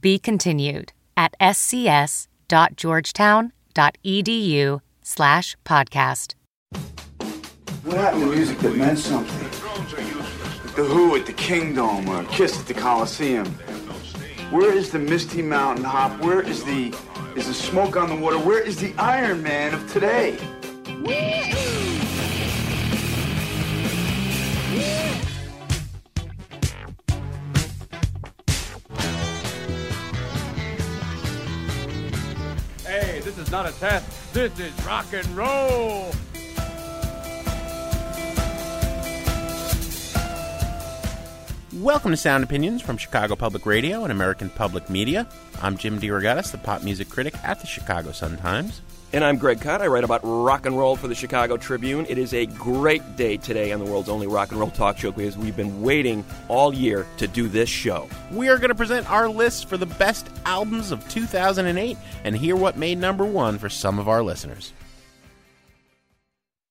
Be continued at scs.georgetown.edu/podcast. What happened to music that meant something? The Who at the Kingdom or Kiss at the Coliseum. Where is the Misty Mountain Hop? Where is the Smoke on the Water? Where is the Iron Man of today? Hey, this is not a test. This is rock and roll. Welcome to Sound Opinions from Chicago Public Radio and American Public Media. I'm Jim DeRogatis, the pop music critic at the Chicago Sun-Times. And I'm Greg Cott. I write about rock and roll for the Chicago Tribune. It is a great day today on the world's only rock and roll talk show because we've been waiting all year to do this show. We are going to present our list for the best albums of 2008 and hear what made number one for some of our listeners.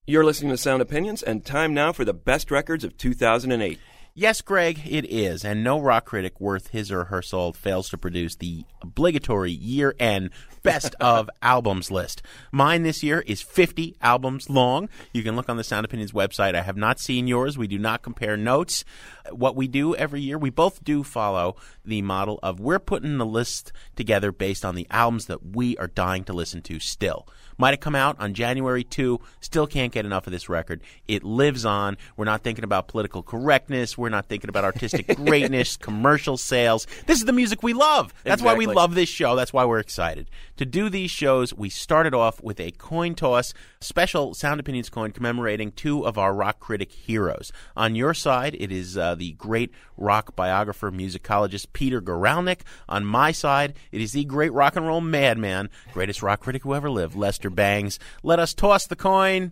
You're listening to Sound Opinions, and time now for the best records of 2008. Yes, Greg, it is, and no rock critic worth his or her salt fails to produce the obligatory year-end best of albums list. Mine this year is 50 albums long. You can look on the Sound Opinions website. I have not seen yours. We do not compare notes. What we do every year, we both do follow the model of we're putting the list together based on the albums that we are dying to listen to still. Might have come out on January 2. Still can't get enough of this record. It lives on. We're not thinking about political correctness. We're not thinking about artistic greatness, commercial sales. This is the music we love. That's exactly why we love this show. That's why we're excited to do these shows. We started off with a coin toss, special Sound Opinions coin commemorating two of our rock critic heroes. On your side, it is the great rock biographer, musicologist Peter Guralnick. On my side, it is the great rock and roll madman, greatest rock critic who ever lived, Lester Bangs. Let us toss the coin.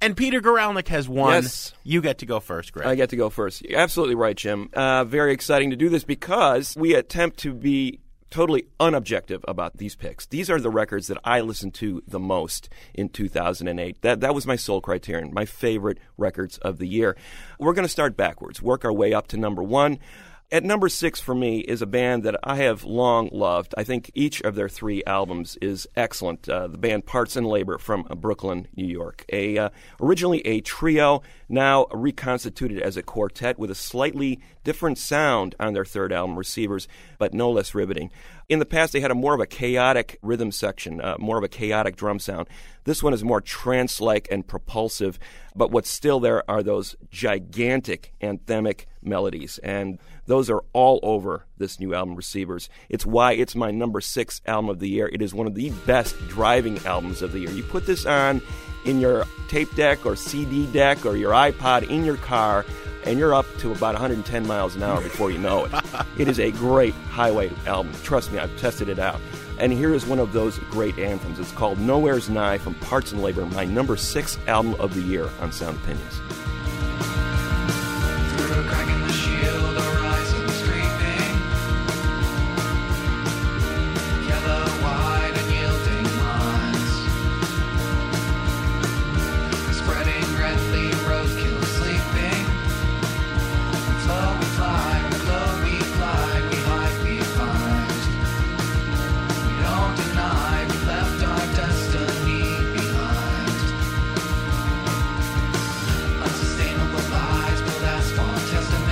And Peter Guralnick has won. Yes. You get to go first, Greg. I get to go first. You're absolutely right, Jim. Very exciting to do this because we attempt to be totally unobjective about these picks. These are the records that I listened to the most in 2008. That was my sole criterion, my favorite records of the year. We're going to start backwards, work our way up to number one. At number six for me is a band that I have long loved. I think each of their three albums is excellent. The band Parts and Labor from Brooklyn, New York. Originally a trio, now reconstituted as a quartet with a slightly different sound on their third album, Receivers, but no less riveting. In the past, they had more of a chaotic rhythm section, more of a chaotic drum sound. This one is more trance-like and propulsive, but what's still there are those gigantic anthemic melodies, and those are all over this new album, Receivers. It's why it's my number six album of the year. It is one of the best driving albums of the year. You put this on in your tape deck or CD deck or your iPod in your car, and you're up to about 110 miles an hour before you know it. It is a great highway album. Trust me, I've tested it out. And here is one of those great anthems. It's called Nowhere's Nigh from Parts and Labor, my number six album of the year on Sound Opinions. Thank you.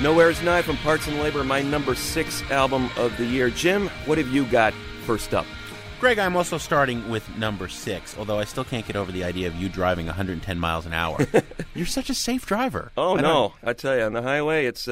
Nowhere's Nigh from Parts and Labor, my number 6 album of the year. Jim, what have you got first up? Greg, I'm also starting with number 6, although I still can't get over the idea of you driving 110 miles an hour. You're such a safe driver. Oh, no. I tell you, on the highway, it's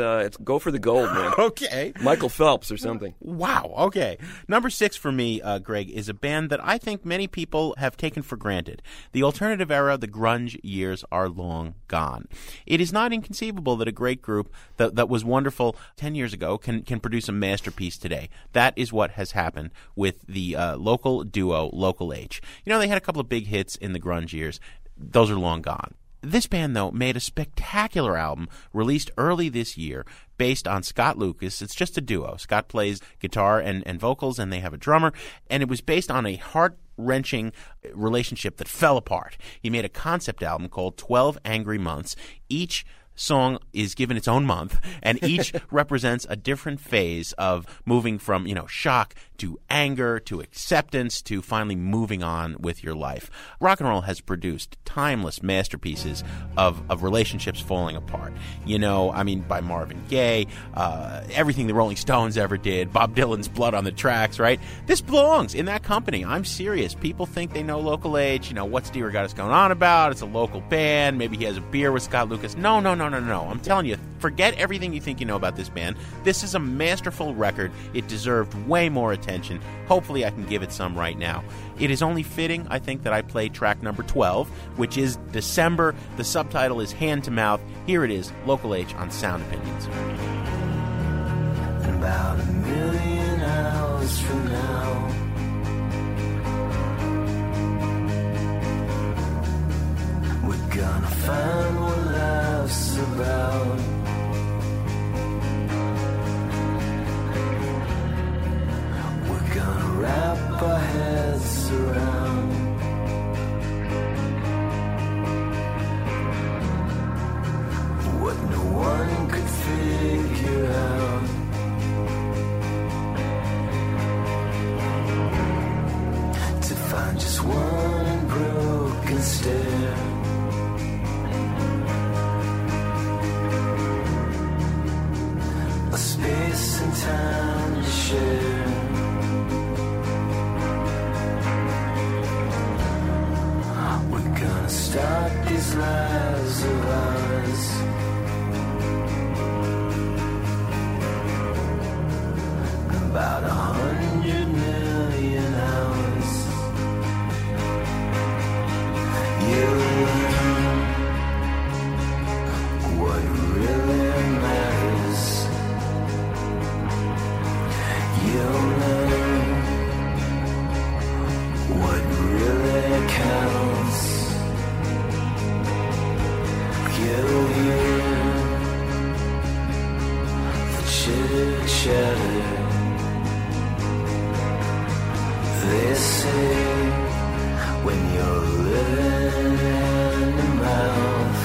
go for the gold, man. Okay. Michael Phelps or something. Wow. Okay. Number 6 for me, Greg, is a band that I think many people have taken for granted. The alternative era, the grunge years, are long gone. It is not inconceivable that a great group that was wonderful 10 years ago can produce a masterpiece today. That is what has happened with the local duo, Local H. You know, they had a couple of big hits in the grunge years. Those are long gone. This band, though, made a spectacular album released early this year based on Scott Lucas. It's just a duo. Scott plays guitar and vocals, and they have a drummer. And it was based on a heart-wrenching relationship that fell apart. He made a concept album called 12 Angry Months. Each song is given its own month, and each represents a different phase of moving from, you know, shock to anger to acceptance to finally moving on with your life. Rock and roll has produced timeless masterpieces of relationships falling apart. You know, I mean, by Marvin Gaye, everything the Rolling Stones ever did, Bob Dylan's Blood on the Tracks, right? This belongs in that company. I'm serious. People think they know Local H. You know, what's Dear got us going on about? It's a local band. Maybe he has a beer with Scott Lucas. No. I'm telling you, forget everything you think you know about this band. This is a masterful record. It deserved way more attention. Hopefully I can give it some right now. It is only fitting, I think, that I play track number 12, which is December. The subtitle is Hand to Mouth. Here it is, Local H on Sound Opinions. About a million hours from now, we're gonna find what life's about. We're gonna wrap our heads around what no one could figure out. To find just one unbroken stare. A space and time to share. We're gonna start these lives of ours. About 100 million hours. You, what really matters. You'll learn what really counts. You'll hear the chitter chatter. They say when you're living in the mouth.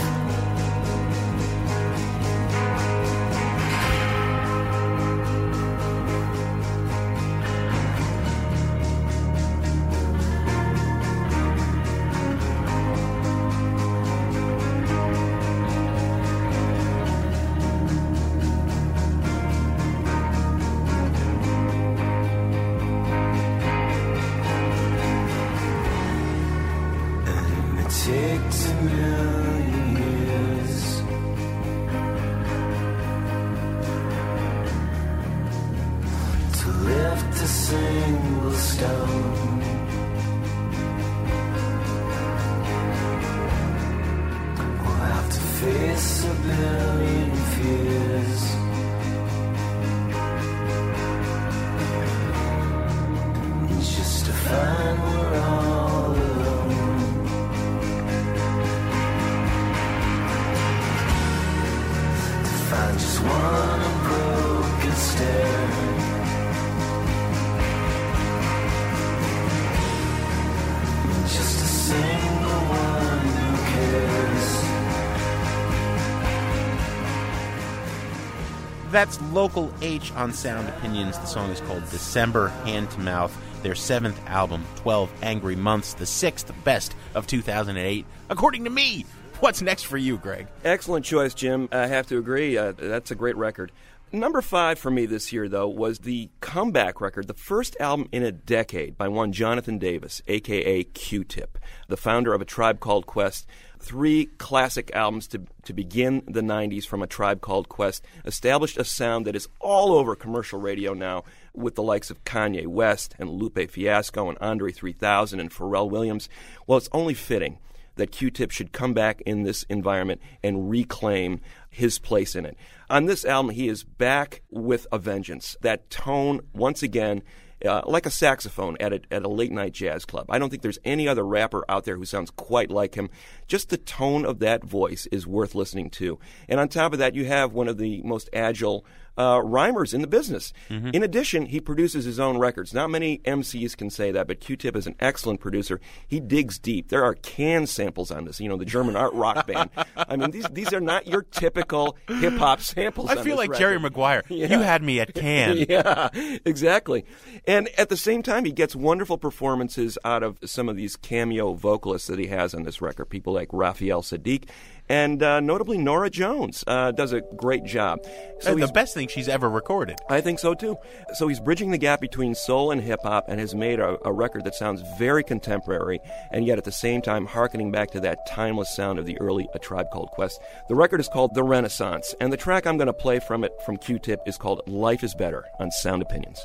That's Local H on Sound Opinions. The song is called December, Hand to Mouth, their 7th album, 12 Angry Months, the 6th best of 2008, according to me. What's next for you, Greg? Excellent choice, Jim. I have to agree. That's a great record. Number 5 for me this year, though, was the comeback record, the first album in a decade by one Jonathan Davis, a.k.a. Q-Tip, the founder of A Tribe Called Quest. 3 classic albums to begin the 90s from A Tribe Called Quest established a sound that is all over commercial radio now, with the likes of Kanye West and Lupe Fiasco and Andre 3000 and Pharrell Williams. Well, it's only fitting that Q-Tip should come back in this environment and reclaim his place in it. On this album, he is back with a vengeance. That tone, once again, like a saxophone at a late-night jazz club. I don't think there's any other rapper out there who sounds quite like him. Just the tone of that voice is worth listening to. And on top of that, you have one of the most agile rhymers in the business. Mm-hmm. In addition, he produces his own records. Not many MCs can say that, but Q-Tip is an excellent producer. He digs deep. There are Can samples on this, the German art rock band. I mean, these are not your typical hip-hop samples. I feel like record. Jerry Maguire. Yeah. You had me at Can. Yeah, exactly. And at the same time, he gets wonderful performances out of some of these cameo vocalists that he has on this record, people like Raphael Sadiq. And notably, Norah Jones does a great job. So the best thing she's ever recorded. I think so, too. So he's bridging the gap between soul and hip-hop and has made a record that sounds very contemporary and yet at the same time harkening back to that timeless sound of the early A Tribe Called Quest. The record is called The Renaissance, and the track I'm going to play from it, from Q-Tip, is called Life is Better on Sound Opinions.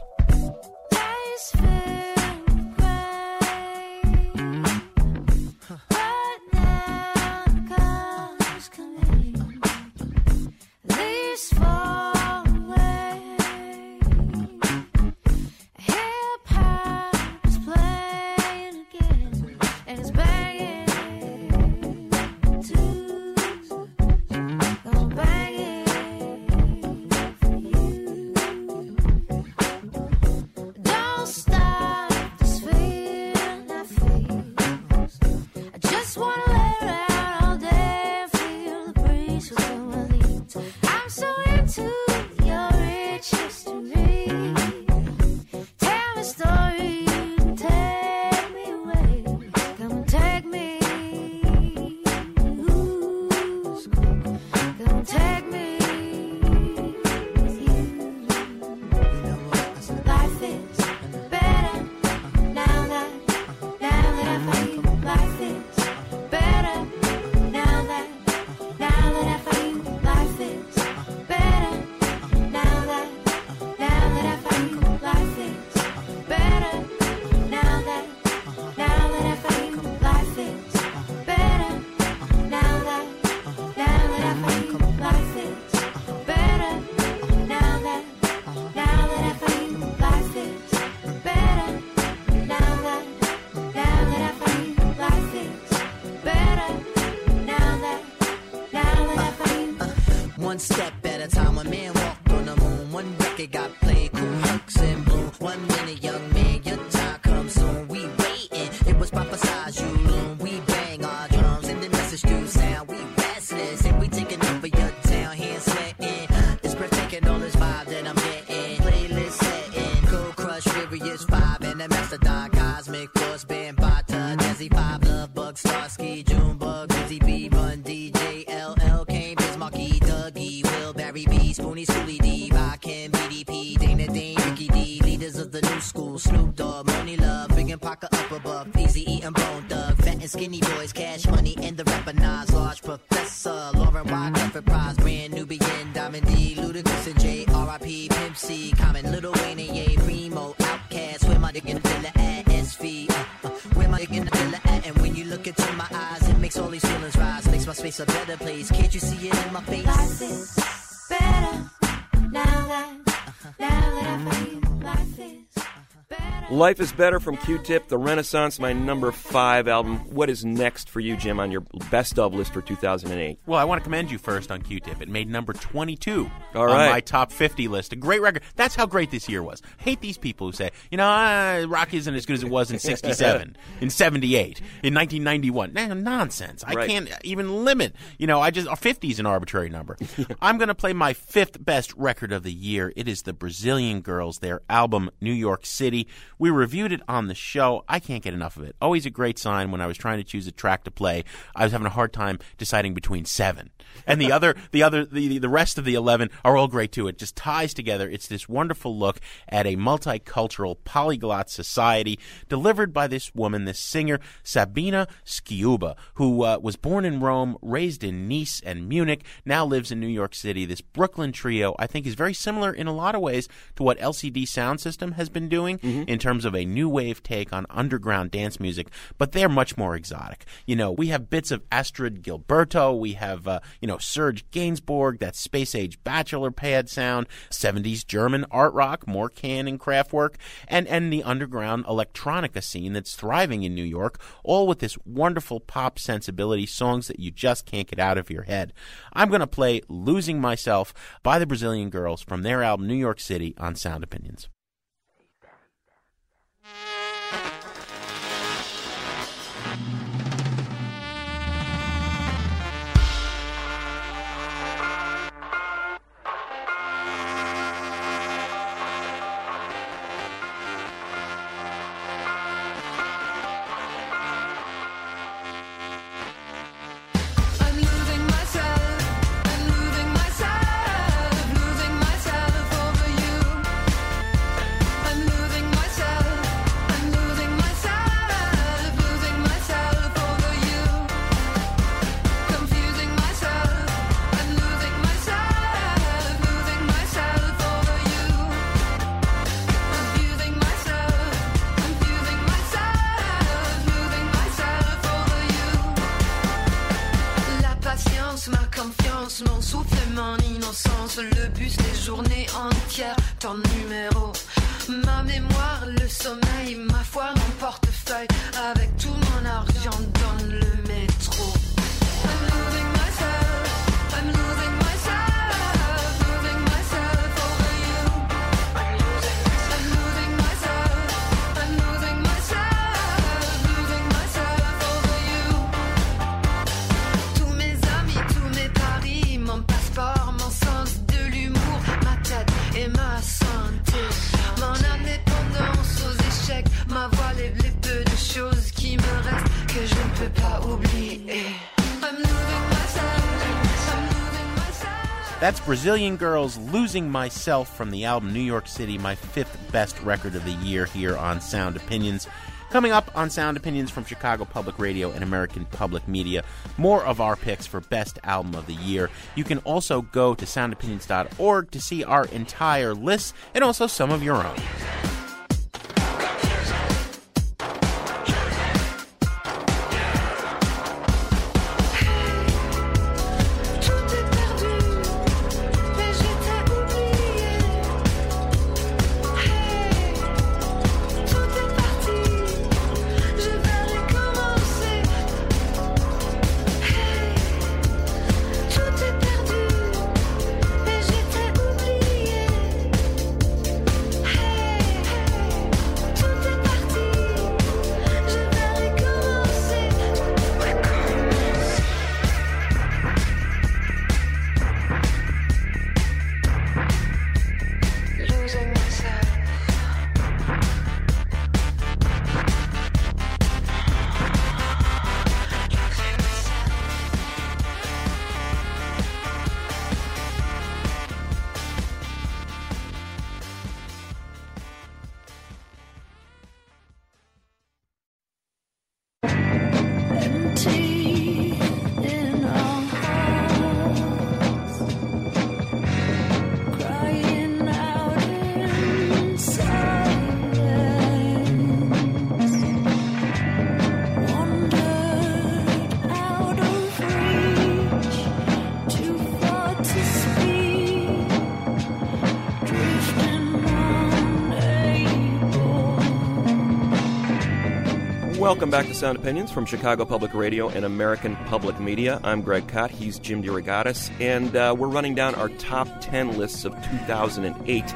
Life is Better from Q-Tip, The Renaissance, my number 5 album. What is next for you, Jim, on your best of list for 2008? Well, I want to commend you first on Q-Tip. It made number 22 on my top 50 list. A great record. That's how great this year was. I hate these people who say, rock isn't as good as it was in 67, in 78, in 1991. Nonsense. I can't even limit. 50 is an arbitrary number. I'm going to play my 5th best record of the year. It is the Brazilian Girls, their album, New York City. City. We reviewed it on the show. I can't get enough of it. Always a great sign when I was trying to choose a track to play. I was having a hard time deciding between 7. And the the rest of the 11 are all great too. It just ties together. It's this wonderful look at a multicultural, polyglot society delivered by this woman, this singer, Sabina Sciuba, who was born in Rome, raised in Nice and Munich, now lives in New York City. This Brooklyn trio, I think, is very similar in a lot of ways to what LCD Sound System has been doing in terms of a new wave take on underground dance music, but they're much more exotic. You know, we have bits of Astrid Gilberto, we have, Serge Gainsbourg, that space-age bachelor pad sound, 70s German art rock, more Can and Kraftwerk, and the underground electronica scene that's thriving in New York, all with this wonderful pop sensibility, songs that you just can't get out of your head. I'm going to play Losing Myself by the Brazilian Girls from their album New York City on Sound Opinions. Mon souffle, mon innocence, le bus, les journées entières, ton numéro, ma mémoire, le sommeil, ma foi, mon portefeuille, avec tout mon argent dans le métro. That's Brazilian Girls, Losing Myself from the album New York City, my 5th best record of the year here on Sound Opinions. Coming up on Sound Opinions from Chicago Public Radio and American Public Media, more of our picks for Best Album of the Year. You can also go to soundopinions.org to see our entire list and also some of your own. Welcome back to Sound Opinions from Chicago Public Radio and American Public Media. I'm Greg Kot, he's Jim DeRogatis, and we're running down our top 10 lists of 2008.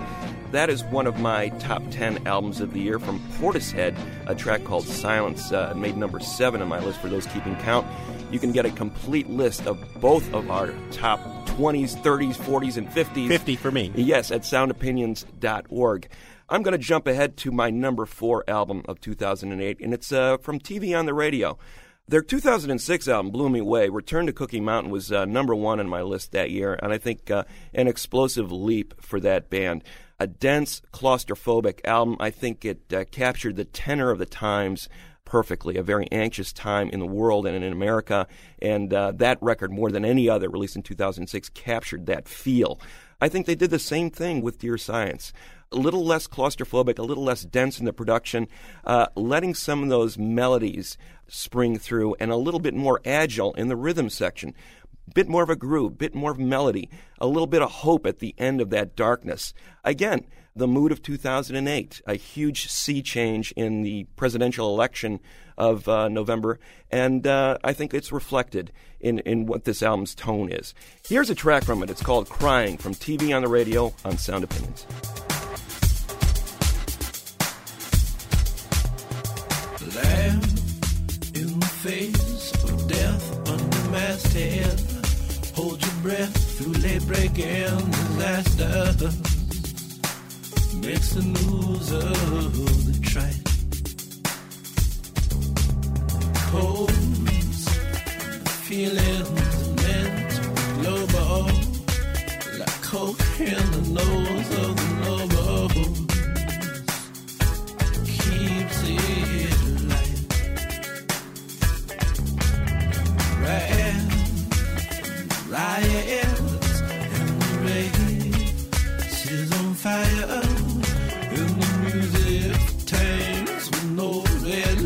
That is one of my top 10 albums of the year from Portishead, a track called Silence. It made number 7 on my list for those keeping count. You can get a complete list of both of our top 20s, 30s, 40s, and 50s. 50 for me. Yes, at soundopinions.org. I'm going to jump ahead to my number 4 album of 2008, and it's from TV on the Radio. Their 2006 album, Blew Me Away, Return to Cookie Mountain, was number 1 on my list that year, and I think an explosive leap for that band. A dense, claustrophobic album. I think it captured the tenor of the times perfectly, a very anxious time in the world and in America, and that record, more than any other released in 2006, captured that feel. I think they did the same thing with Dear Science. A little less claustrophobic, a little less dense in the production, letting some of those melodies spring through, and a little bit more agile in the rhythm section. Bit more of a groove, bit more of melody, a little bit of hope at the end of that darkness. Again, the mood of 2008, a huge sea change in the presidential election of November, and I think it's reflected in what this album's tone is. Here's a track from it. It's called Crying, from TV on the Radio on Sound Opinions. Laugh in the face of death under the masthead. Hold your breath through late-breaking disaster. Makes the news of the trite. Colds, feelings meant to be global. Like coke in the nose of the nobles. Keeps it. Riots in the rain, she's on fire in the music tanks with no red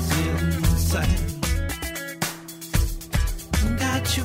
lights in sight. Got you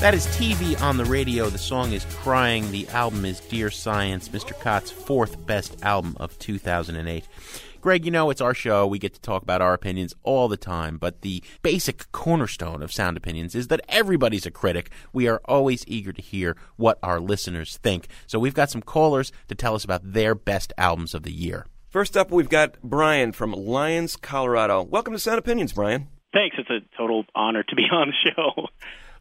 That is TV on the Radio. The song is Crying. The album is Dear Science, Mr. Cott's fourth best album of 2008. Greg, you know, it's our show. We get to talk about our opinions all the time, but the basic cornerstone of Sound Opinions is that everybody's a critic. We are always eager to hear what our listeners think. So we've got some callers to tell us about their best albums of the year. First up, we've got Brian from Lyons, Colorado. Welcome to Sound Opinions, Brian. Thanks. It's a total honor to be on the show.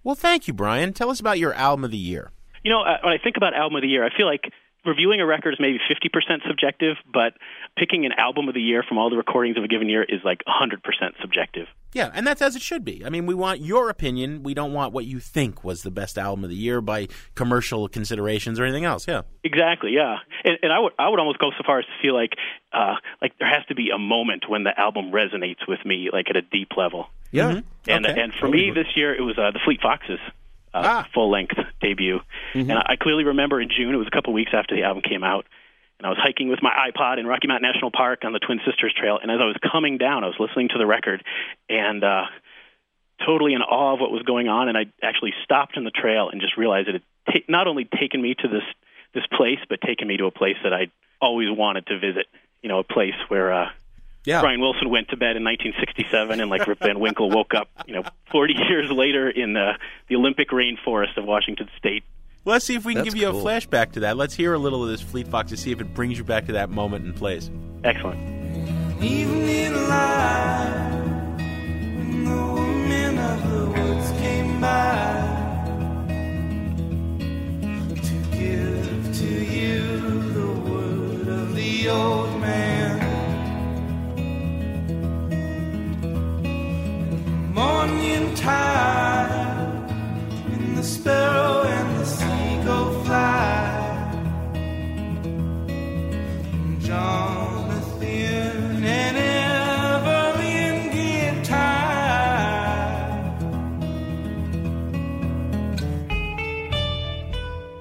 Well, thank you, Brian. Tell us about your album of the year. You know, when I think about album of the year, I feel like reviewing a record is maybe 50% subjective, but picking an album of the year from all the recordings of a given year is like 100% subjective. Yeah, and that's as it should be. I mean, we want your opinion. We don't want what you think was the best album of the year by commercial considerations or anything else. Yeah, exactly. Yeah, and I would almost go so far as to feel like there has to be a moment when the album resonates with me, like at a deep level. Yeah, mm-hmm. And for me this year it was the Fleet Foxes. Full-length debut. Mm-hmm. And I clearly remember in June, it was a couple weeks after the album came out, and I was hiking with my iPod in Rocky Mountain National Park on the Twin Sisters Trail, and as I was coming down, I was listening to the record, and totally in awe of what was going on, and I actually stopped in the trail and just realized it had not only taken me to this place, but taken me to a place that I always wanted to visit, you know, a place where... Brian Wilson went to bed in 1967, and like Rip Van Winkle woke up, you know, 40 years later in the Olympic rainforest of Washington State. Well, let's see if we can give you a flashback to that. Let's hear a little of this Fleet Fox to see if it brings you back to that moment and place. Excellent.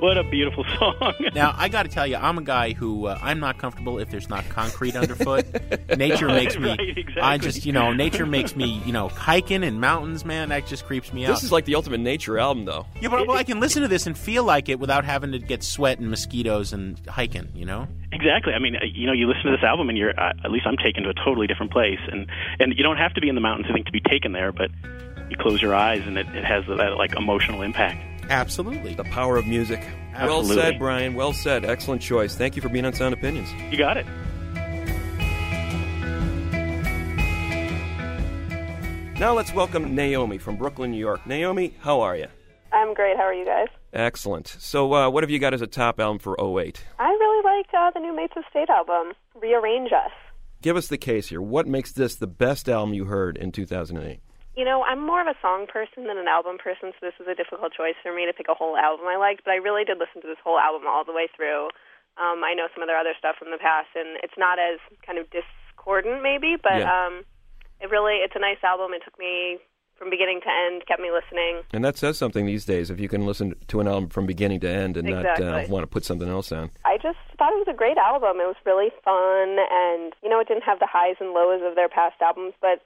What a beautiful song. Now, I got to tell you, I'm a guy who I'm not comfortable if there's not concrete underfoot. Nature makes me, right, exactly. I just, nature makes me, hiking in mountains, man, that just creeps me out. This is like the ultimate nature album, though. Yeah, but I can listen to this and feel like it without having to get sweat and mosquitoes and hiking, Exactly. I mean, you listen to this album and you're, at least I'm taken to a totally different place. And you don't have to be in the mountains, I think, to be taken there, but you close your eyes and it has that, emotional impact. Absolutely. The power of music. Absolutely. Well said, Brian. Well said. Excellent choice. Thank you for being on Sound Opinions. You got it. Now let's welcome Naomi from Brooklyn, New York. Naomi, how are you? I'm great. How are you guys? Excellent. So what have you got as a top album for 08? I really like the new Mates of State album, Rearrange Us. Give us the case here. What makes this the best album you heard in 2008? I'm more of a song person than an album person, so this was a difficult choice for me to pick a whole album I liked, but I really did listen to this whole album all the way through. I know some of their other stuff from the past, and it's not as kind of discordant maybe, but yeah. It's a nice album. It took me from beginning to end, kept me listening. And that says something these days, if you can listen to an album from beginning to end and not want to put something else on. I just thought it was a great album. It was really fun, and, it didn't have the highs and lows of their past albums, but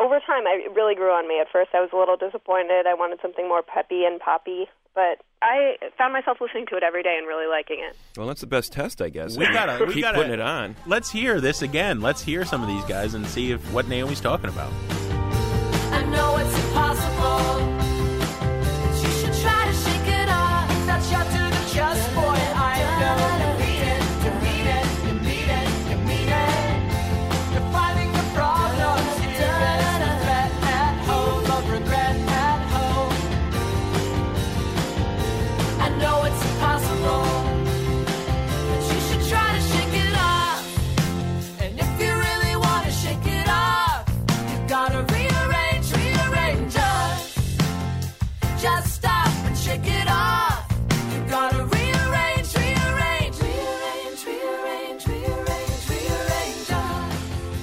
over time, it really grew on me. At first, I was a little disappointed. I wanted something more peppy and poppy, but I found myself listening to it every day and really liking it. Well, that's the best test, I guess. We gotta keep putting it on. Let's hear this again. Let's hear some of these guys and see what Naomi's talking about. I know it's impossible. But you should try to shake it off. That's your duty, just for it. I know.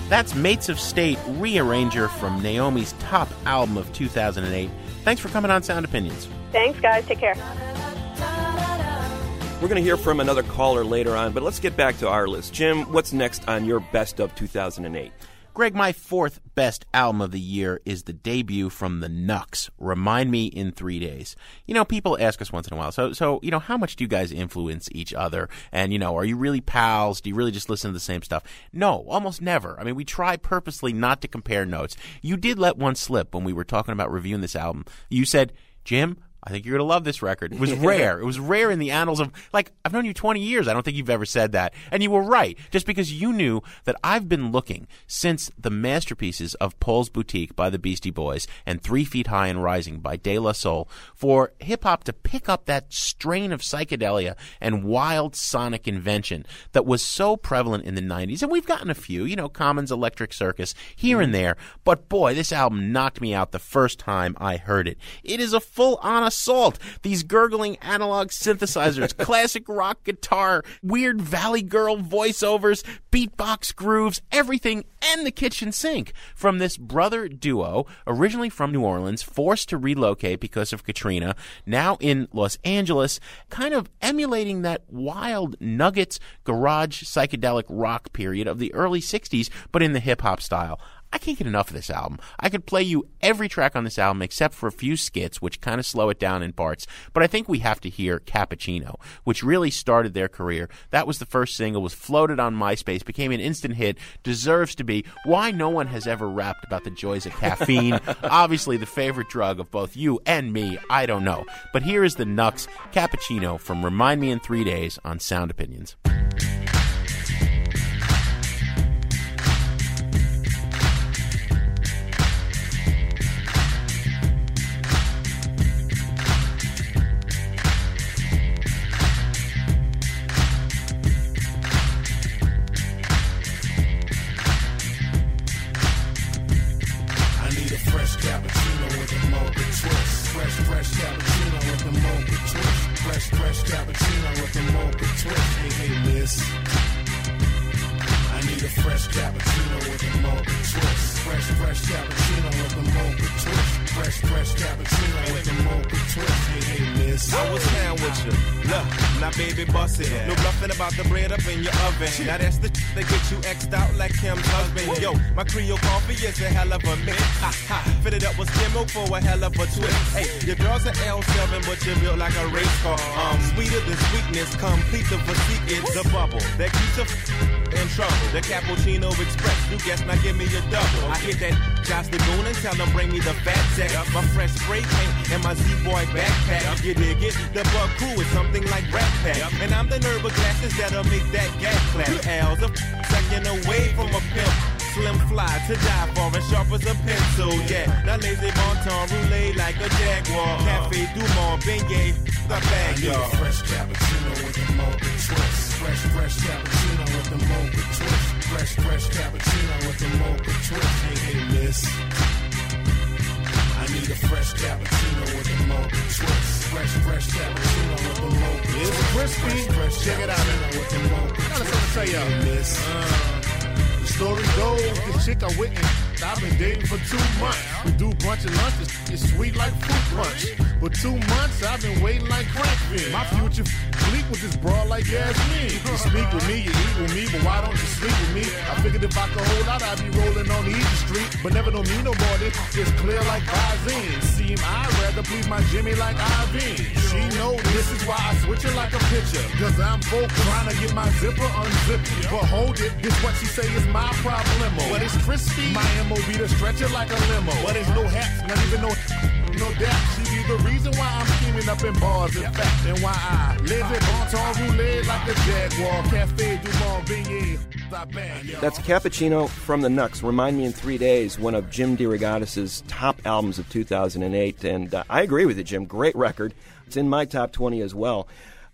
That's Mates of State, Rearranger, from Naomi's top album of 2008. Thanks for coming on Sound Opinions. Thanks, guys. Take care. We're going to hear from another caller later on, but let's get back to our list. Jim, what's next on your best of 2008? Greg, my fourth best album of the year is the debut from The Knux, Remind Me in 3 Days. People ask us once in a while, so how much do you guys influence each other? And, are you really pals? Do you really just listen to the same stuff? No, almost never. I mean, we try purposely not to compare notes. You did let one slip when we were talking about reviewing this album. You said, Jim, I think you're going to love this record. It was rare. It was rare in the annals of, I've known you 20 years. I don't think you've ever said that. And you were right, just because you knew that I've been looking since the masterpieces of Paul's Boutique by the Beastie Boys and 3 Feet High and Rising by De La Soul for hip-hop to pick up that strain of psychedelia and wild sonic invention that was so prevalent in the 90s. And we've gotten a few, Common's Electric Circus here and there. But, boy, this album knocked me out the first time I heard it. It is a full, honest assault. These gurgling analog synthesizers, classic rock guitar, weird Valley Girl voiceovers, beatbox grooves, everything and the kitchen sink from this brother duo, originally from New Orleans, forced to relocate because of Katrina, now in Los Angeles, kind of emulating that wild nuggets garage psychedelic rock period of the early 60s, but in the hip-hop style. I can't get enough of this album. I could play you every track on this album except for a few skits, which kind of slow it down in parts. But I think we have to hear Cappuccino, which really started their career. That was the first single, was floated on MySpace, became an instant hit, deserves to be. Why no one has ever rapped about the joys of caffeine, obviously the favorite drug of both you and me, I don't know. But here is The Knux, Cappuccino, from Remind Me in 3 Days on Sound Opinions. cappuccino with a mocha twist. We hate this. I need a fresh cappuccino with a mocha twist. Fresh, fresh cappuccino with a mocha twist. Fresh, fresh cappuccino with a mocha twist. We hate this. I was down with you. Look, now baby, bust it. No bluffing about the bread up in your oven. Shit. Now that's the that get you X'd out like Kim's husband. Woo. Yo, my Creole coffee is a hell of a mix. Ha, ha. Fitted up with Skimo for a hell of a twist. Hey, your girl's an L7, but you're built like a race car. Sweeter than sweetness, complete the physique. It's the bubble that keeps you in trouble. The Cappuccino Express, you guess, now give me your double. I hit that Josh the Goon and tell him bring me the fat sack. My fresh spray paint and my Z-Boy backpack. You dig it? The Bug Crew is something like Rat Pack. And I'm the nerd with glasses that'll make that gas clap. Al's a second away from a pimp. Slim fly to die for and sharp as a pencil, yeah. Now lazy bon ton, roulette like a jaguar. Cafe Dumont, beignet, the bag, y'all. I need a fresh cappuccino with a mocha twist. Fresh, fresh cappuccino with a mocha twist. Fresh, fresh cappuccino with a mocha twist. Ain't this. I need a fresh cappuccino with a mocha twist. Fresh, fresh cappuccino with a mocha twist. It's crispy. Fresh, check it out. Now let's go tell y'all this. Story goes, this chick I witnessed, I've been dating for 2 months. We do brunch and lunch, it's sweet like fruit brunch. But 2 months, I've been waiting like crackhead. My future sleep with this broad like Yasmin. You speak with me, you eat with me, but why don't you sleep with me? I figured if I could hold out, I'd be rolling on the easy street. But never know me no more, this is clear like Visine. Seem I'd rather please my Jimmy like Irene. She know this is why I switch it like a pitcher. Cause I'm folk trying to get my zipper unzipped. But hold it, this what she say is my problemo. But it's crispy, my MO be to stretch it like a limo. But it's no hats, not even no doubt. She be the reason why I'm scheming up in bars, in fact. And why I live in Bonton Roulette like a jaguar. Cafe du Mont Beignet, the band, y'all. That's Cappuccino from the Knux. Remind Me in 3 Days, one of Jim DeRogatis' top albums of 2008. And I agree with you, Jim. Great record. It's in my top 20 as well.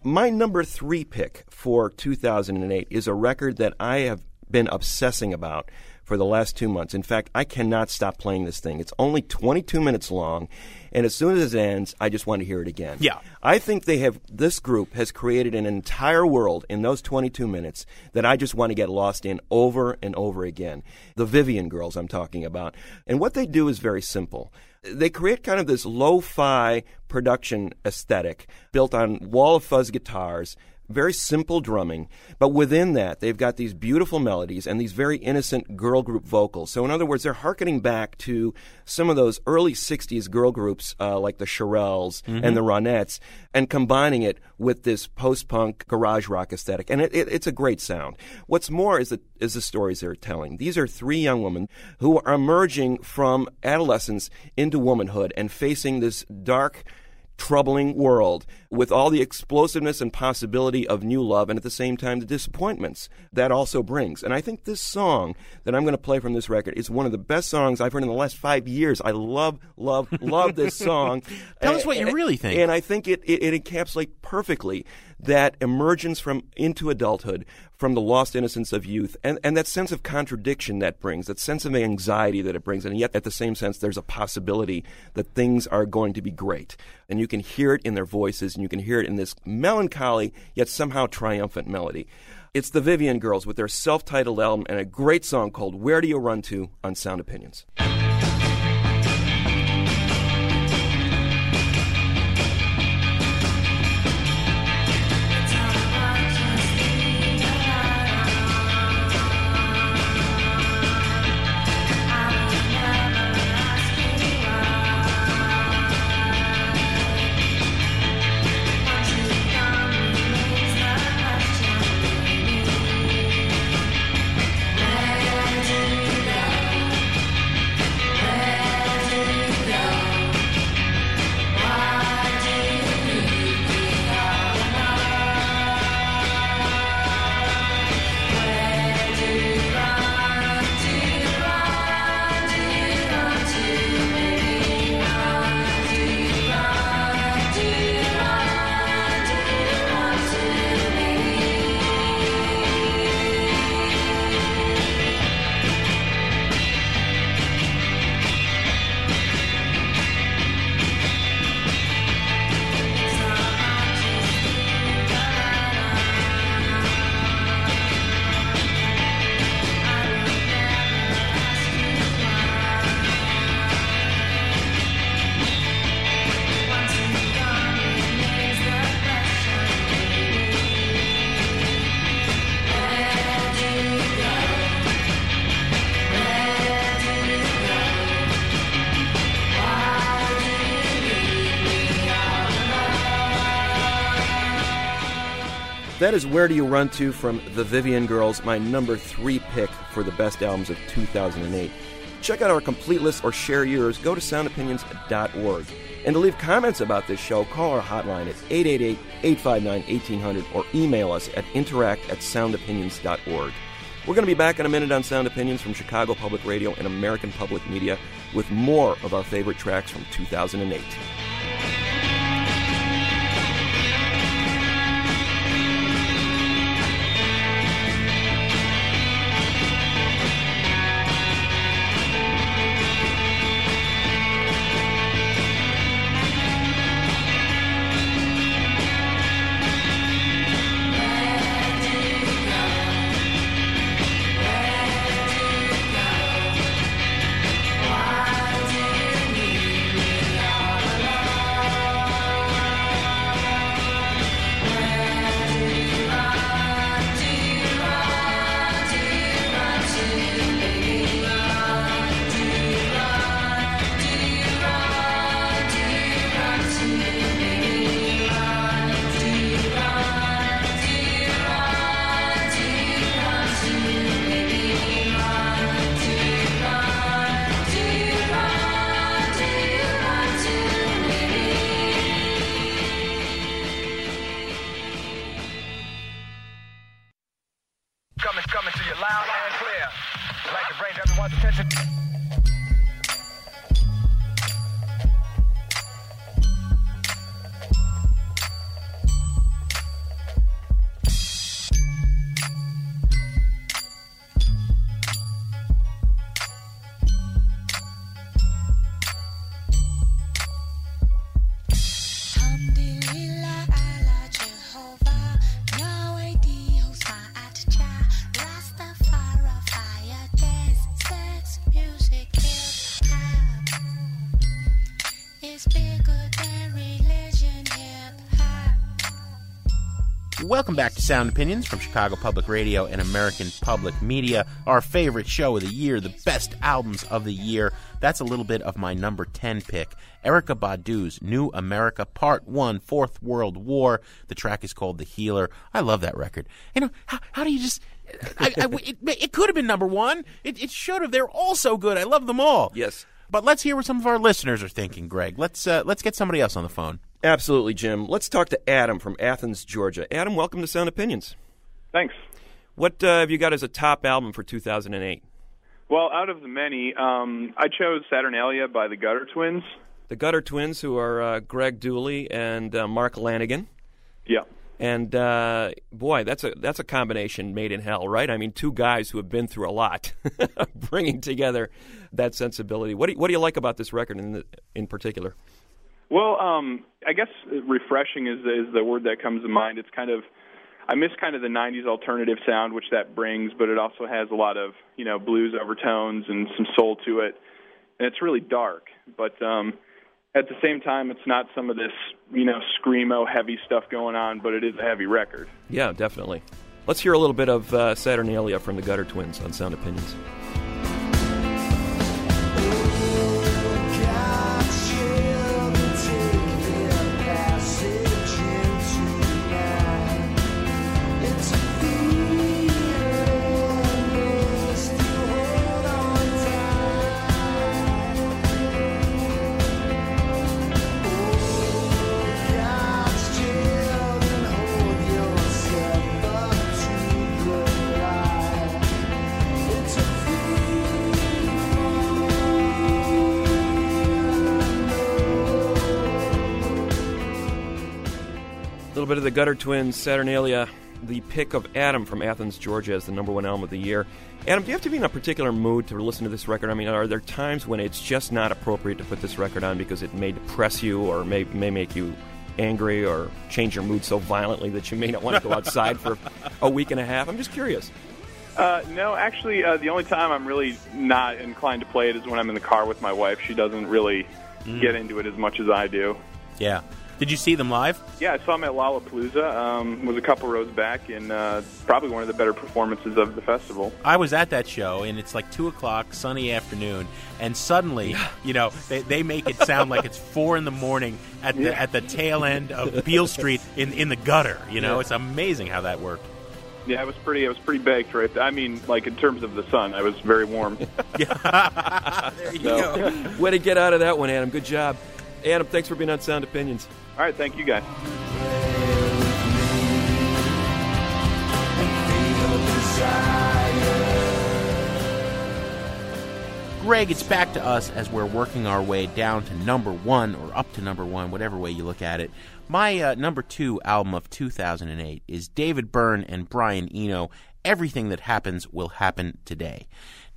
My number 3 pick for 2008 is a record that I have been obsessing about for the last 2 months. In fact, I cannot stop playing this thing. It's only 22 minutes long, and as soon as it ends, I just want to hear it again. Yeah. I think this group has created an entire world in those 22 minutes that I just want to get lost in over and over again. The Vivian Girls I'm talking about. And what they do is very simple. They create kind of this lo-fi production aesthetic built on wall of fuzz guitars, very simple drumming, but within that, they've got these beautiful melodies and these very innocent girl group vocals. So in other words, they're hearkening back to some of those early 60s girl groups like the Shirelles and the Ronettes, and combining it with this post-punk garage rock aesthetic. And it's a great sound. What's more is the stories they're telling. These are 3 young women who are emerging from adolescence into womanhood and facing this dark, troubling world with all the explosiveness and possibility of new love, and at the same time the disappointments that also brings. And I think this song that I'm going to play from this record is one of the best songs I've heard in the last 5 years. I love this song. Tell us what you really think. And I think it encapsulates perfectly that emergence from into adulthood from the lost innocence of youth, and that sense of contradiction that brings, that sense of anxiety that it brings, and yet at the same sense there's a possibility that things are going to be great. And you can hear it in their voices, and you can hear it in this melancholy yet somehow triumphant melody. It's the Vivian Girls with their self-titled album and a great song called Where Do You Run To on Sound Opinions. That is Where Do You Run To from the Vivian Girls, my number 3 pick for the best albums of 2008. Check out our complete list or share yours. Go to soundopinions.org. And to leave comments about this show, call our hotline at 888-859-1800 or email us at interact@soundopinions.org. We're going to be back in a minute on Sound Opinions from Chicago Public Radio and American Public Media with more of our favorite tracks from 2008. Welcome back to Sound Opinions from Chicago Public Radio and American Public Media. Our favorite show of the year, the best albums of the year. That's a little bit of my number 10 pick, Erykah Badu's New America Part 1, Fourth World War. The track is called The Healer. I love that record. You know, how do you just... It could have been number 1. It should have. They're all so good. I love them all. Yes. But let's hear what some of our listeners are thinking, Greg. Let's get somebody else on the phone. Absolutely, Jim. Let's talk to Adam from Athens, Georgia. Adam, welcome to Sound Opinions. Thanks. What have you got as a top album for 2008? Well, out of the many, I chose Saturnalia by the Gutter Twins. The Gutter Twins, who are Greg Dooley and Mark Lanigan. Yeah. And, boy, that's a combination made in hell, right? I mean, two guys who have been through a lot bringing together that sensibility. What do you like about this record in particular? Well, I guess refreshing is the word that comes to mind. It's kind of, I miss kind of the 90s alternative sound, which that brings, but it also has a lot of, you know, blues overtones and some soul to it. And it's really dark. But at the same time, it's not some of this, you know, screamo heavy stuff going on, but it is a heavy record. Yeah, definitely. Let's hear a little bit of Saturnalia from the Gutter Twins on Sound Opinions. Bit of the Gutter Twins, Saturnalia, the pick of Adam from Athens, Georgia, as the number 1 album of the year. Adam, do you have to be in a particular mood to listen to this record? I mean, are there times when it's just not appropriate to put this record on because it may depress you or may make you angry or change your mood so violently that you may not want to go outside for a week and a half? I'm just curious. No, actually, the only time I'm really not inclined to play it is when I'm in the car with my wife. She doesn't really get into it as much as I do. Yeah. Did you see them live? Yeah, I saw them at Lollapalooza. Was a couple rows back, and probably one of the better performances of the festival. I was at that show, and it's like 2 o'clock, sunny afternoon, and suddenly, you know, they make it sound like it's 4 in the morning at the tail end of Beale Street in the gutter. You know, it's amazing how that worked. Yeah, I was pretty baked, right? I mean, like in terms of the sun, I was very warm. There you go. Way to get out of that one, Adam. Good job. Adam, thanks for being on Sound Opinions. All right, thank you, guys. Greg, it's back to us as we're working our way down to number one, or up to number one, whatever way you look at it. My number 2 album of 2008 is David Byrne and Brian Eno, Everything That Happens Will Happen Today.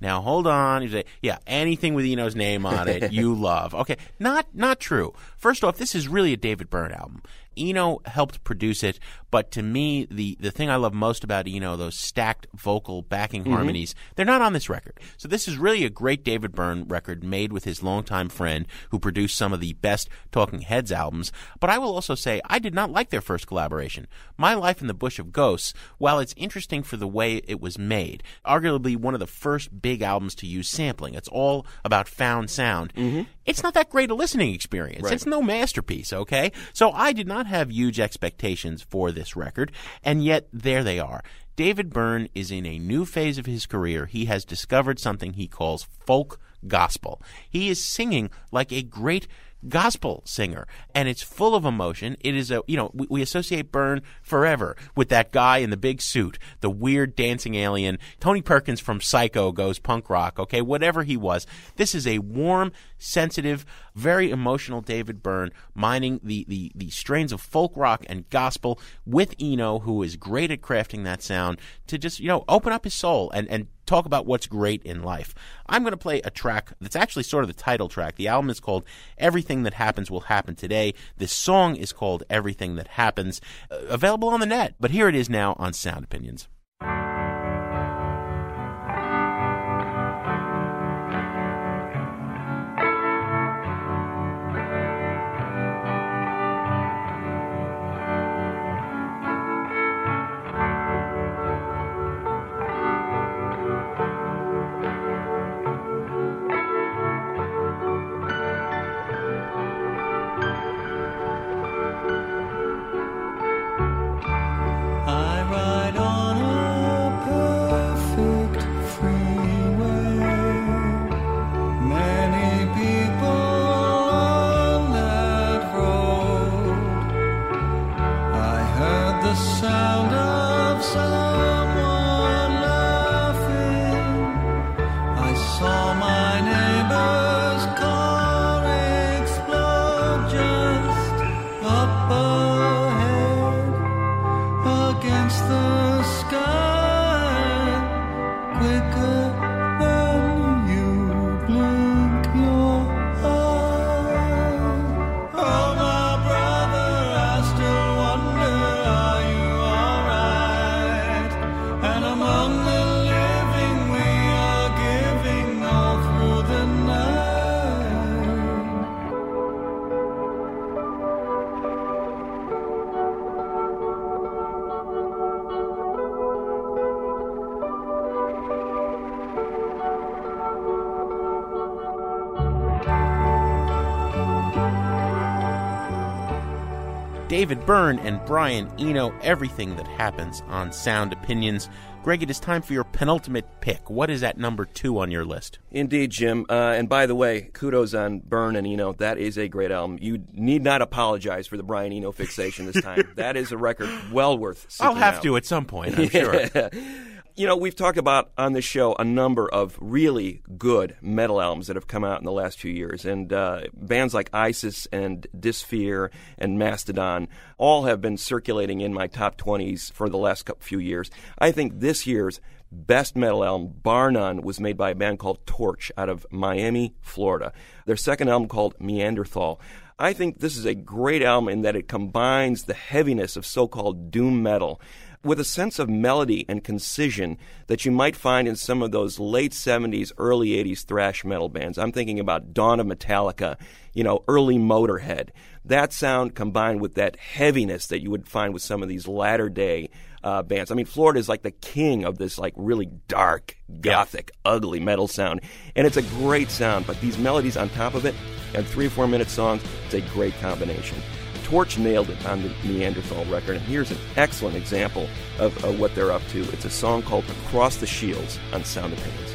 Now, hold on. You say, yeah, anything with Eno's name on it, you love. Okay, not true. First off, this is really a David Byrne album. Eno helped produce it, but to me, the thing I love most about Eno, those stacked vocal backing harmonies, they're not on this record. So this is really a great David Byrne record made with his longtime friend who produced some of the best Talking Heads albums. But I will also say I did not like their first collaboration. My Life in the Bush of Ghosts, while it's interesting for the way it was made, arguably one of the first big albums to use sampling. It's all about found sound. It's not that great a listening experience. Right. It's no masterpiece, okay? So I did not have huge expectations for this record, and yet there they are. David Byrne is in a new phase of his career. He has discovered something he calls folk gospel. He is singing like a great gospel singer, and it's full of emotion. It is we associate Byrne forever with that guy in the big suit, the weird dancing alien. Tony Perkins from Psycho goes punk rock, okay, whatever he was. This is a warm, sensitive, very emotional David Byrne mining the strains of folk rock and gospel with Eno, who is great at crafting that sound to just, open up his soul and talk about what's great in life. I'm going to play a track that's actually sort of the title track. The album is called Everything That Happens Will Happen Today. This song is called Everything That Happens, available on the net. But here it is now on Sound Opinions. David Byrne and Brian Eno, Everything That Happens on Sound Opinions. Greg, it is time for your penultimate pick. What is at number 2 on your list? Indeed, Jim. And by the way, kudos on Byrne and Eno. That is a great album. You need not apologize for the Brian Eno fixation this time. That is a record well worth seeking out. I'll have to at some point, I'm sure. We've talked about on this show a number of really good metal albums that have come out in the last few years. And bands like Isis and Dysphere and Mastodon all have been circulating in my top 20s for the last few years. I think this year's best metal album, bar none, was made by a band called Torch out of Miami, Florida. Their second album called Neanderthal. I think this is a great album in that it combines the heaviness of so-called doom metal with a sense of melody and concision that you might find in some of those late 70s, early 80s thrash metal bands. I'm thinking about Dawn of Metallica, you know, early Motorhead. That sound combined with that heaviness that you would find with some of these latter-day bands. I mean, Florida is like the king of this, like, really dark, gothic, ugly metal sound. And it's a great sound, but these melodies on top of it and 3 or 4 minute songs, it's a great combination. Torch nailed it on the Neanderthal record, and here's an excellent example of what they're up to. It's a song called Across the Shields on Sound Opinions.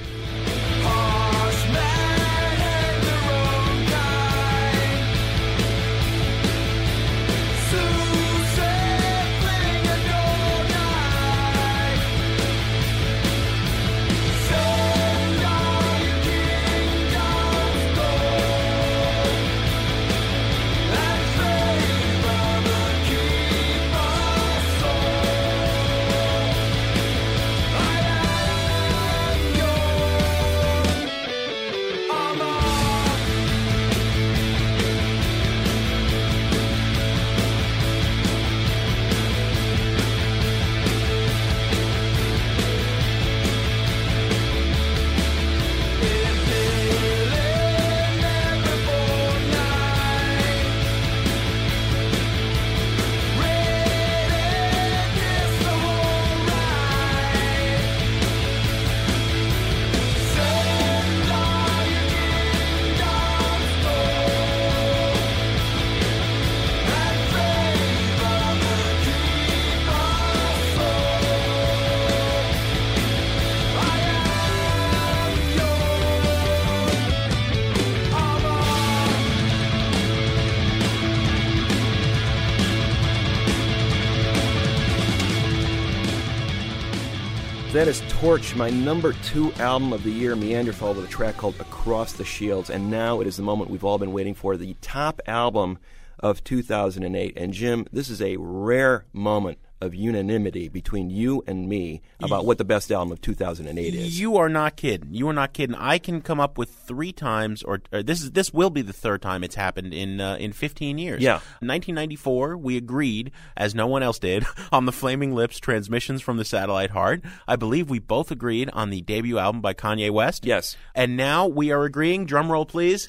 That is Torch, my number 2 album of the year, Neanderthal, with a track called Across the Shields. And now it is the moment we've all been waiting for, the top album of 2008. And Jim, this is a rare moment of unanimity between you and me about what the best album of 2008 is. You are not kidding. You are not kidding. I can come up with 3 times, or this will be the 3rd time it's happened in 15 years. Yeah. 1994, we agreed, as no one else did, on the Flaming Lips Transmissions from the Satellite Heart. I believe we both agreed on the debut album by Kanye West. Yes. And now we are agreeing, drum roll please,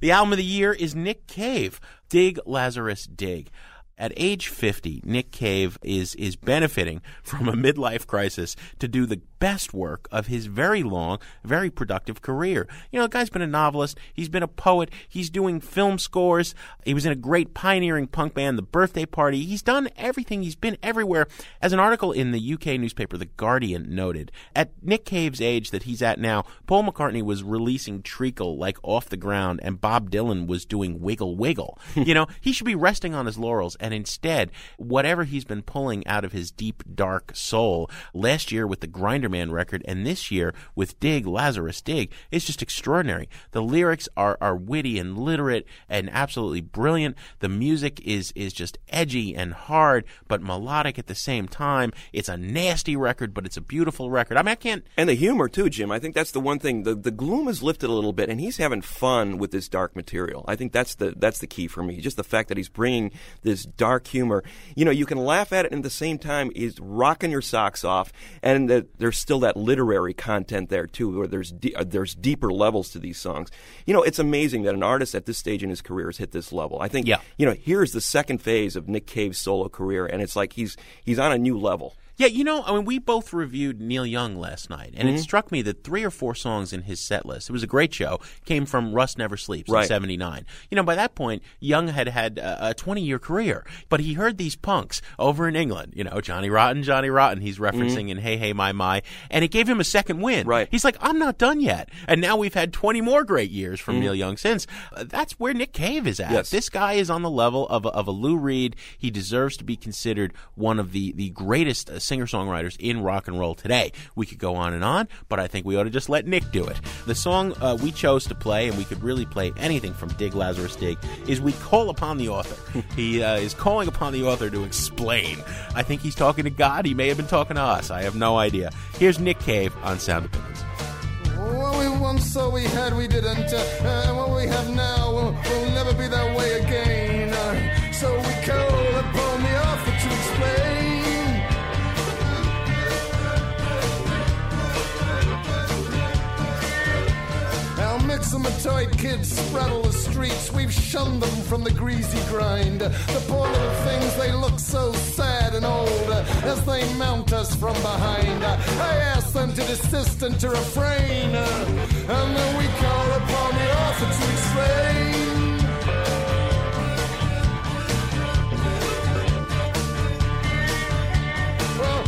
the album of the year is Nick Cave, Dig Lazarus Dig. At age 50, Nick Cave is benefiting from a midlife crisis to do the best work of his very long, very productive career. You know, the guy's been a novelist. He's been a poet. He's doing film scores. He was in a great pioneering punk band, The Birthday Party. He's done everything. He's been everywhere. As an article in the UK newspaper, The Guardian, noted, at Nick Cave's age that he's at now, Paul McCartney was releasing Treacle like off the ground, and Bob Dylan was doing Wiggle Wiggle. You know, he should be resting on his laurels. And instead, whatever he's been pulling out of his deep, dark soul, last year with the Grinderman record and this year with Dig, Lazarus Dig, is just extraordinary. The lyrics are witty and literate and absolutely brilliant. The music is just edgy and hard, but melodic at the same time. It's a nasty record, but it's a beautiful record. I mean, I can't... And the humor, too, Jim. I think that's the one thing. The gloom is lifted a little bit, and he's having fun with this dark material. I think that's the key for me, just the fact that he's bringing this dark humor. You know, you can laugh at it and at the same time is rocking your socks off, and there's still that literary content there too, where there's deeper levels to these songs. You know, it's amazing that an artist at this stage in his career has hit this level. I think, you know, here's the second phase of Nick Cave's solo career, and it's like he's on a new level. Yeah, you know, I mean, we both reviewed Neil Young last night, and it struck me that 3 or 4 songs in his set list, it was a great show, came from Rust Never Sleeps in 79. You know, by that point, Young had a 20-year career, but he heard these punks over in England, you know, Johnny Rotten, he's referencing in Hey, Hey, My, My, and it gave him a second wind. Right. He's like, I'm not done yet. And now we've had 20 more great years from Neil Young since. That's where Nick Cave is at. Yes. This guy is on the level of a Lou Reed. He deserves to be considered one of the greatest singer-songwriters in rock and roll today. We could go on and on, but I think we ought to just let Nick do it. The song we chose to play, and we could really play anything from Dig Lazarus Dig, is We Call Upon the Author. He is calling upon the author to explain. I think he's talking to God. He may have been talking to us. I have no idea. Here's Nick Cave on Sound Opinions. What we once saw we had, we didn't. And what we have now, we'll never never be that way again. So we call upon the author to explain. Our myxomatoid kids straddle the streets. We've shunned them from the greasy grind. The poor little things, they look so sad and old as they mount us from behind. I ask them to desist and to refrain, and then we call upon the author to explain.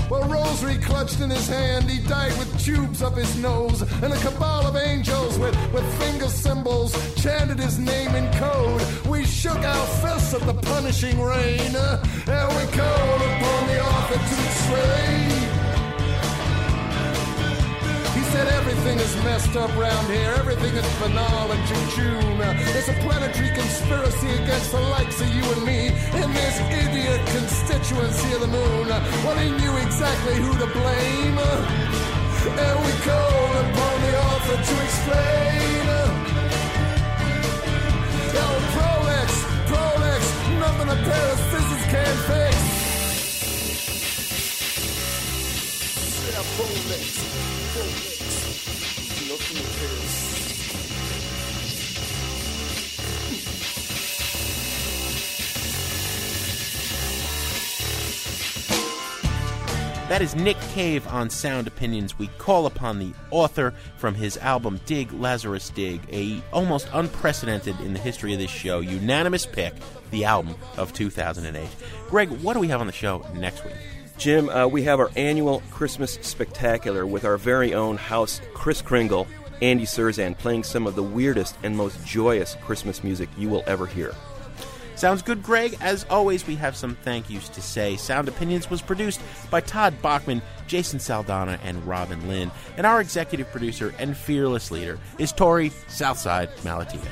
A rosary clutched in his hand, he died with tubes up his nose, and a cabal of angels with finger symbols chanted his name in code. We shook our fists at the punishing rain, and we called upon the author to explain. He said everything is messed up round here, everything is banal and jejune. There's a planetary conspiracy against the likes of you and me in this idiot constituency of the moon. Well, he knew exactly who to blame, and we called upon the author to explain. Oh, Prolex, nothing to Paris, this is Can fix. Yeah, Prolex. That is Nick Cave on Sound Opinions. We call upon the author from his album Dig, Lazarus Dig, a almost unprecedented in the history of this show, unanimous pick, the album of 2008. Greg, what do we have on the show next week? Jim, we have our annual Christmas Spectacular with our very own house Kris Kringle, Andy Surzan, playing some of the weirdest and most joyous Christmas music you will ever hear. Sounds good, Greg. As always, we have some thank yous to say. Sound Opinions was produced by Todd Bachman, Jason Saldana, and Robin Lynn. And our executive producer and fearless leader is Tori Southside Malatia.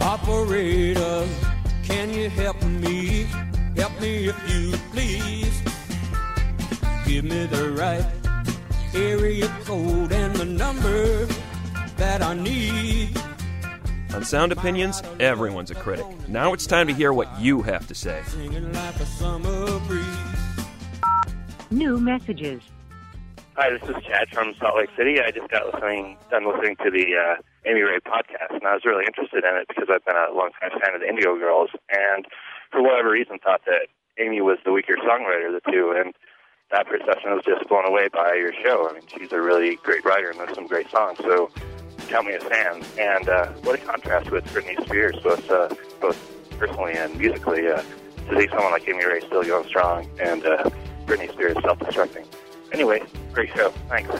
Operator, can you help me? Help me if you please. Give me the right area code and the number that I need. On Sound Opinions, everyone's a critic. Now it's time to hear what you have to say. New messages. Hi, this is Chad from Salt Lake City. I just got done listening to the Amy Ray podcast, and I was really interested in it because I've been a long-time fan of the Indigo Girls, and for whatever reason thought that Amy was the weaker songwriter of the two, and that perception was just blown away by your show. I mean, she's a really great writer and there's some great songs, so count me as fan. And what a contrast with Britney Spears, both personally and musically, to see someone like Amy Ray still going strong and Britney Spears self-destructing. Anyway, great show. Thanks.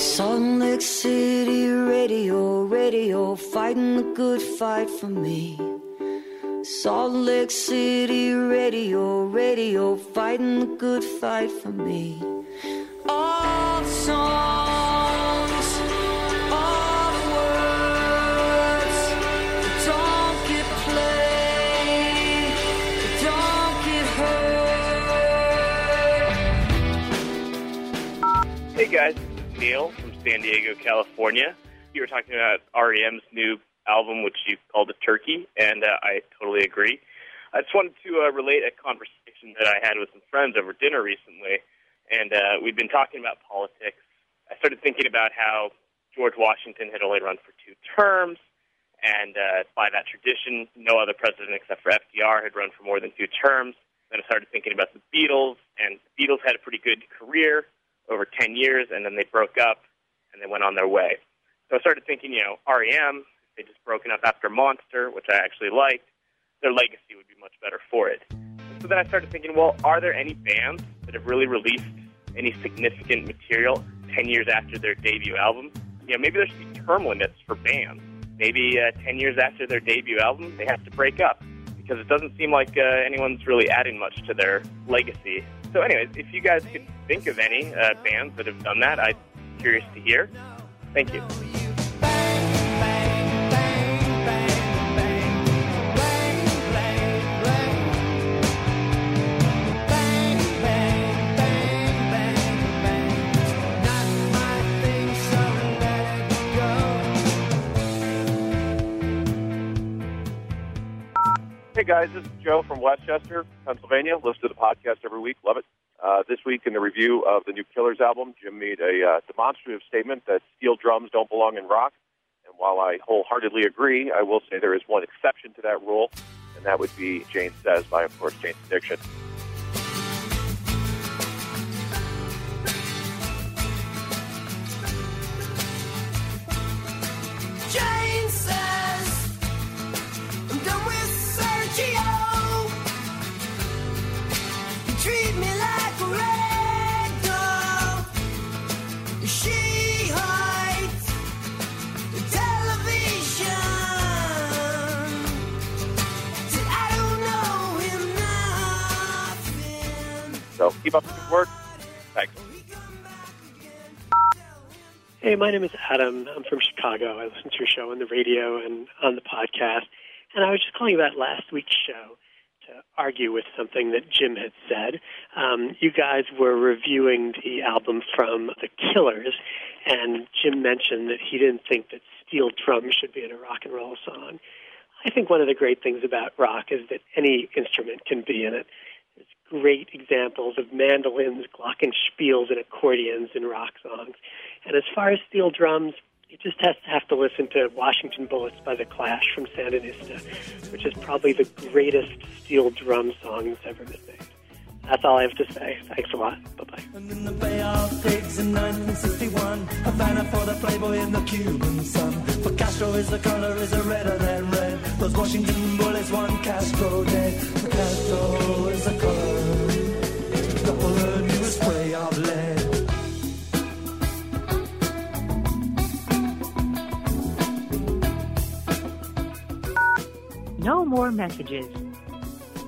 Salt Lake City radio, fighting the good fight for me. Salt Lake City radio, fighting the good fight for me. All songs, all words, don't get played, don't get heard. Hey guys, this is Neil from San Diego, California. You were talking about REM's new album, which you called a turkey, and I totally agree. I just wanted to relate a conversation that I had with some friends over dinner recently, and we'd been talking about politics. I started thinking about how George Washington had only run for 2 terms, and by that tradition, no other president except for FDR had run for more than 2 terms. Then I started thinking about the Beatles, and the Beatles had a pretty good career over 10 years, and then they broke up, and they went on their way. So I started thinking, you know, R.E.M., they just broken up after Monster, which I actually liked. Their legacy would be much better for it. So then I started thinking, well, are there any bands that have really released any significant material 10 years after their debut album? You know, maybe there should be term limits for bands. Maybe 10 years after their debut album, they have to break up because it doesn't seem like anyone's really adding much to their legacy. So anyways, if you guys could think of any bands that have done that, I'd be curious to hear. Thank you. Bang, bang. Hey, guys, this is Joe from Westchester, Pennsylvania. Listen to the podcast every week. Love it. This week in the review of the new Killers album, Jim made a demonstrative statement that steel drums don't belong in rock. And while I wholeheartedly agree, I will say there is one exception to that rule, and that would be Jane Says by, of course, Jane's Addiction. Jane says, I'm done with Sergio. You treat me like a rag doll. She hides the television. Said, I don't know him nothing. So keep up the good work. Thanks. Hey, my name is Adam. I'm from Chicago. I listen to your show on the radio and on the podcast. And I was just calling about last week's show to argue with something that Jim had said. You guys were reviewing the album from The Killers, and Jim mentioned that he didn't think that steel drums should be in a rock and roll song. I think one of the great things about rock is that any instrument can be in it. There's great examples of mandolins, glockenspiels, and accordions in rock songs. And as far as steel drums, you just have to listen to Washington Bullets by The Clash from Sandinista, which is probably the greatest steel drum song that's ever been made. That's all I have to say. Thanks a lot. Bye-bye. And in the Bay of Pigs in 1961, a banner for the Playboy in the Cuban sun. For Castro is the color, is a redder than red. Those Washington Bullets won Castro dead. For Castro is the color, the whole new spray of lead. No more messages.